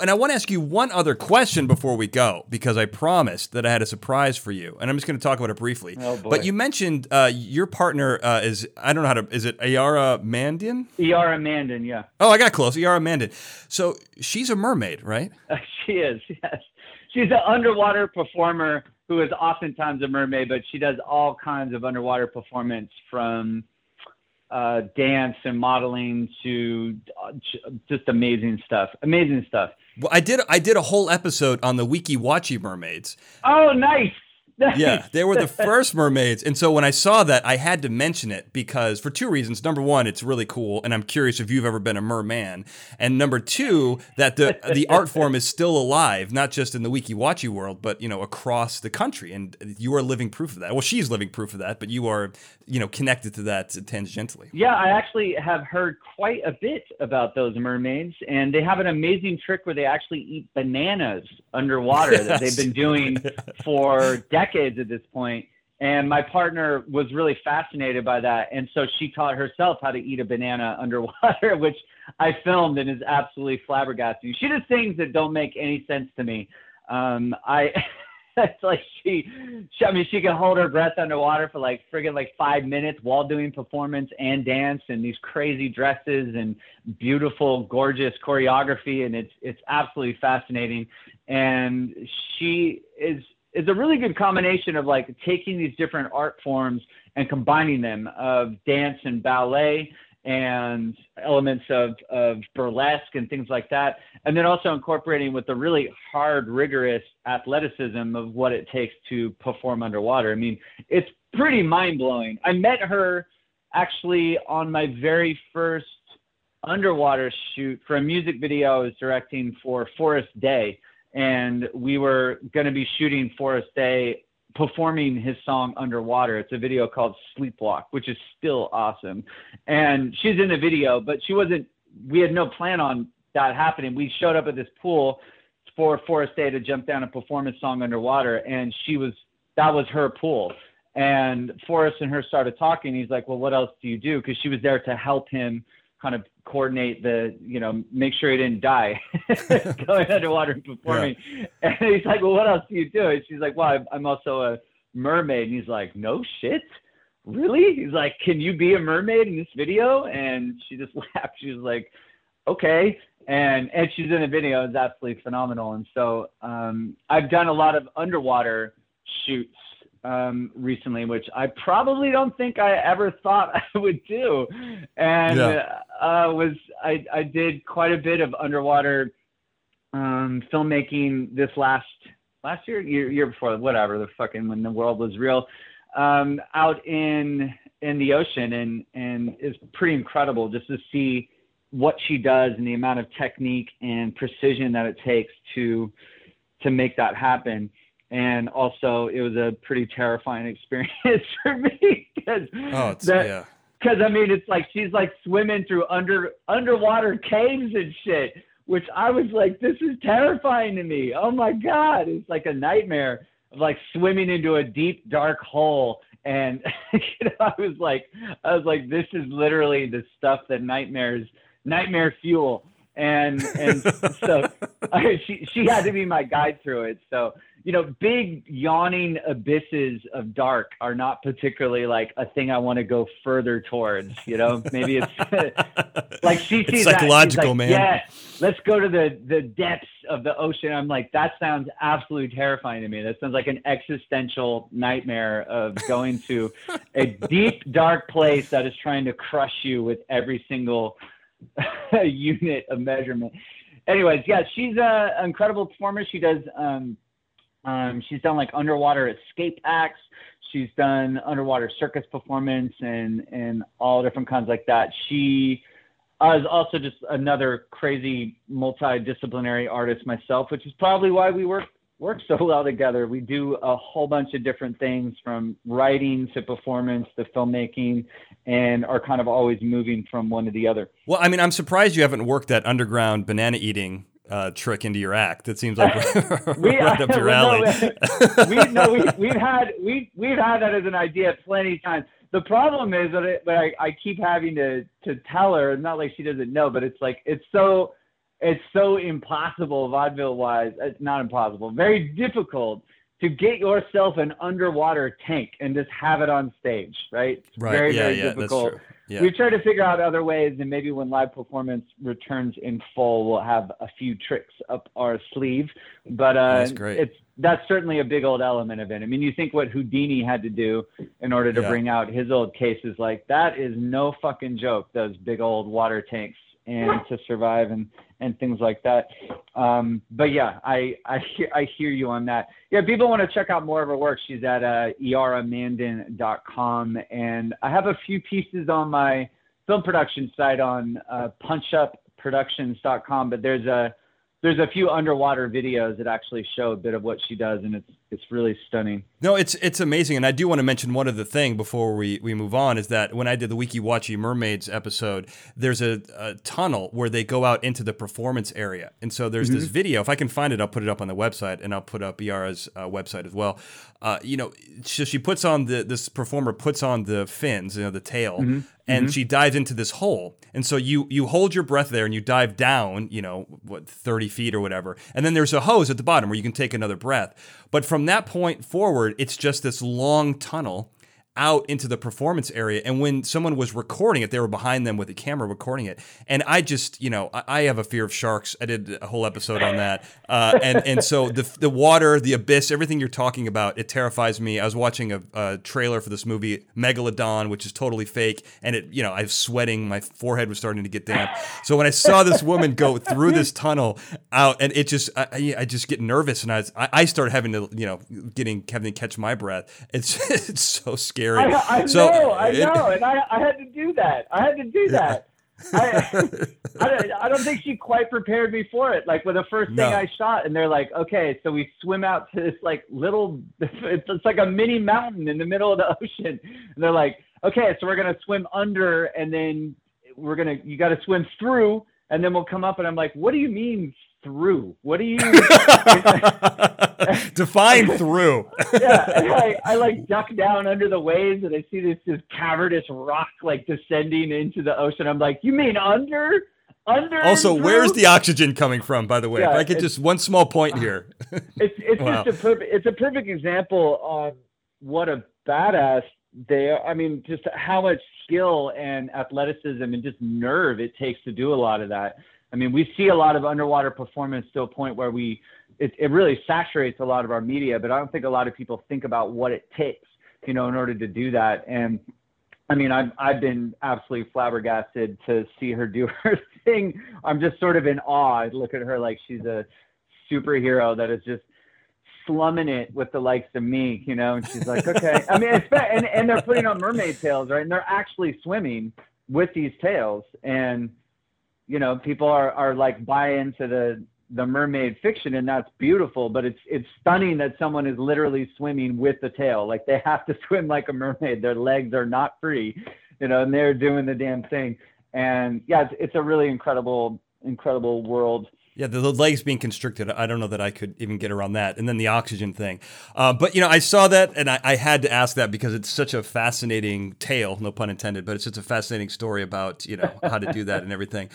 And I want to ask you one other question before we go, because I promised that I had a surprise for you. And I'm just going to talk about it briefly. Oh, boy. But you mentioned your partner is, I don't know how to, is it Ayara Mandin? Ayara Mandin, yeah. Oh, I got close. Ayara Mandin. So she's a mermaid, right? She is, yes. She's an underwater performer who is oftentimes a mermaid, but she does all kinds of underwater performance, from dance and modeling to just amazing stuff. Amazing stuff. Well, I did a whole episode on the Weeki Wachee mermaids. Oh, nice. Yeah, they were the first mermaids. And so when I saw that, I had to mention it because for two reasons. Number one, it's really cool, and I'm curious if you've ever been a merman. And number two, that the art form is still alive, not just in the Weeki Wachee world, but, you know, across the country. And you are living proof of that. Well, she's living proof of that, but you are, you know, connected to that tangentially. Yeah, I actually have heard quite a bit about those mermaids, and they have an amazing trick where they actually eat bananas underwater that they've been doing for decades at this point. And my partner was really fascinated by that. And so she taught herself how to eat a banana underwater, which I filmed and is absolutely flabbergasting. She does things that don't make any sense to me. It's like she can hold her breath underwater for like friggin' like 5 minutes while doing performance and dance and these crazy dresses and beautiful, gorgeous choreography. And it's absolutely fascinating. And she is a really good combination of like taking these different art forms and combining them, of dance and ballet and elements of burlesque and things like that. And then also incorporating with the really hard, rigorous athleticism of what it takes to perform underwater. I mean, it's pretty mind blowing. I met her actually on my very first underwater shoot for a music video I was directing for Forest Day. And we were going to be shooting Forest Day, performing his song underwater. It's a video called Sleepwalk, which is still awesome. And she's in the video, but we had no plan on that happening. We showed up at this pool for Forest Day to jump down and perform his song underwater. And that was her pool. And Forrest and her started talking. He's like, well, what else do you do? Because she was there to help him kind of coordinate make sure he didn't die going underwater and performing. Yeah. And he's like, well, what else do you do? And she's like, well, I'm also a mermaid. And he's like, no shit, really? He's like, can you be a mermaid in this video? And she just laughed. She was like, okay. And she's in a video. It's absolutely phenomenal. And so I've done a lot of underwater shoots recently, which I probably don't think I ever thought I would do. And I did quite a bit of underwater filmmaking this last year before, whatever, the fucking, when the world was real, out in the ocean, and it's pretty incredible just to see what she does and the amount of technique and precision that it takes to make that happen. And also, it was a pretty terrifying experience for me because I mean, it's like she's like swimming through underwater caves and shit, which I was like, this is terrifying to me. Oh my god, it's like a nightmare of like swimming into a deep dark hole. And I was like, this is literally the stuff that nightmare fuel. And so she had to be my guide through it. So, you know, big yawning abysses of dark are not particularly like a thing I want to go further towards, you know. Maybe it's like she sees it's psychological, that. She's like, man. Yeah, let's go to the depths of the ocean. I'm like, that sounds absolutely terrifying to me. That sounds like an existential nightmare of going to a deep, dark place that is trying to crush you with every single unit of measurement. Anyways, yeah, she's an incredible performer. She does she's done like underwater escape acts, she's done underwater circus performance and all different kinds like that. She is also just another crazy multidisciplinary artist myself, which is probably why we work so well together. We do a whole bunch of different things, from writing to performance to filmmaking, and are kind of always moving from one to the other. Well, I mean, I'm surprised you haven't worked that underground banana eating trick into your act. That seems like right up your alley. We've had that as an idea plenty of times. The problem is that I keep having to tell her, not like she doesn't know, but it's like, it's so It's so impossible, vaudeville-wise. It's not impossible. Very difficult to get yourself an underwater tank and just have it on stage, right? Right. Very difficult. That's true. Yeah. We've tried to figure out other ways, and maybe when live performance returns in full, we'll have a few tricks up our sleeve. But that's great. That's certainly a big old element of it. I mean, you think what Houdini had to do in order to bring out his old cases, like that is no fucking joke, those big old water tanks and to survive and things like that. But yeah, I hear you on that. Yeah, people want to check out more of her work. She's at ayaramandin.com. And I have a few pieces on my film production site on punchupproductions.com, but there's a few underwater videos that actually show a bit of what she does, and it's really stunning. No, it's amazing, and I do want to mention one other thing before we move on, is that when I did the Weeki Wachee Mermaids episode, there's a tunnel where they go out into the performance area, and so there's this video. If I can find it, I'll put it up on the website, and I'll put up Yara's website as well. So she puts on this performer puts on the fins, the tail, and she dives into this hole. And so you hold your breath there and you dive down, 30 feet or whatever. And then there's a hose at the bottom where you can take another breath. But from that point forward, it's just this long tunnel out into the performance area. And when someone was recording it, they were behind them with a camera recording it. And I just, I have a fear of sharks. I did a whole episode on that. And so the water, the abyss, everything you're talking about, it terrifies me. I was watching a trailer for this movie, Megalodon, which is totally fake. And it, I was sweating. My forehead was starting to get damp. So when I saw this woman go through this tunnel out, and it just, I just get nervous. And I started having to, having to catch my breath. It's so scary. I know, and I had to do that. I don't think she quite prepared me for it. Like, with the first thing I shot, and they're like, okay, so we swim out to this, it's like a mini mountain in the middle of the ocean. And they're like, okay, so we're going to swim under, and then you got to swim through, and then we'll come up. And I'm like, what do you mean through? What do you define through? I duck down under the waves, and I see this cavernous rock descending into the ocean. I'm like, you mean under? Also, where's the oxygen coming from, by the way? If I could just one small point here. It's wow. Just a perfect example of what a badass they are. I mean, just how much skill and athleticism and just nerve it takes to do a lot of that. I mean, we see a lot of underwater performance to a point where it really saturates a lot of our media, but I don't think a lot of people think about what it takes, in order to do that. And I mean, I've been absolutely flabbergasted to see her do her thing. I'm just sort of in awe. I look at her like she's a superhero that is just slumming it with the likes of me, and she's like, okay. I mean, and they're putting on mermaid tails, right? And they're actually swimming with these tails, and people are buy into the mermaid fiction, and that's beautiful, but it's stunning that someone is literally swimming with the tail. Like, they have to swim like a mermaid. Their legs are not free, and they're doing the damn thing. And yeah, it's a really incredible, incredible world. Yeah, the legs being constricted, I don't know that I could even get around that. And then the oxygen thing. But, I saw that, and I had to ask that because it's such a fascinating tale, no pun intended, but it's such a fascinating story about, how to do that and everything.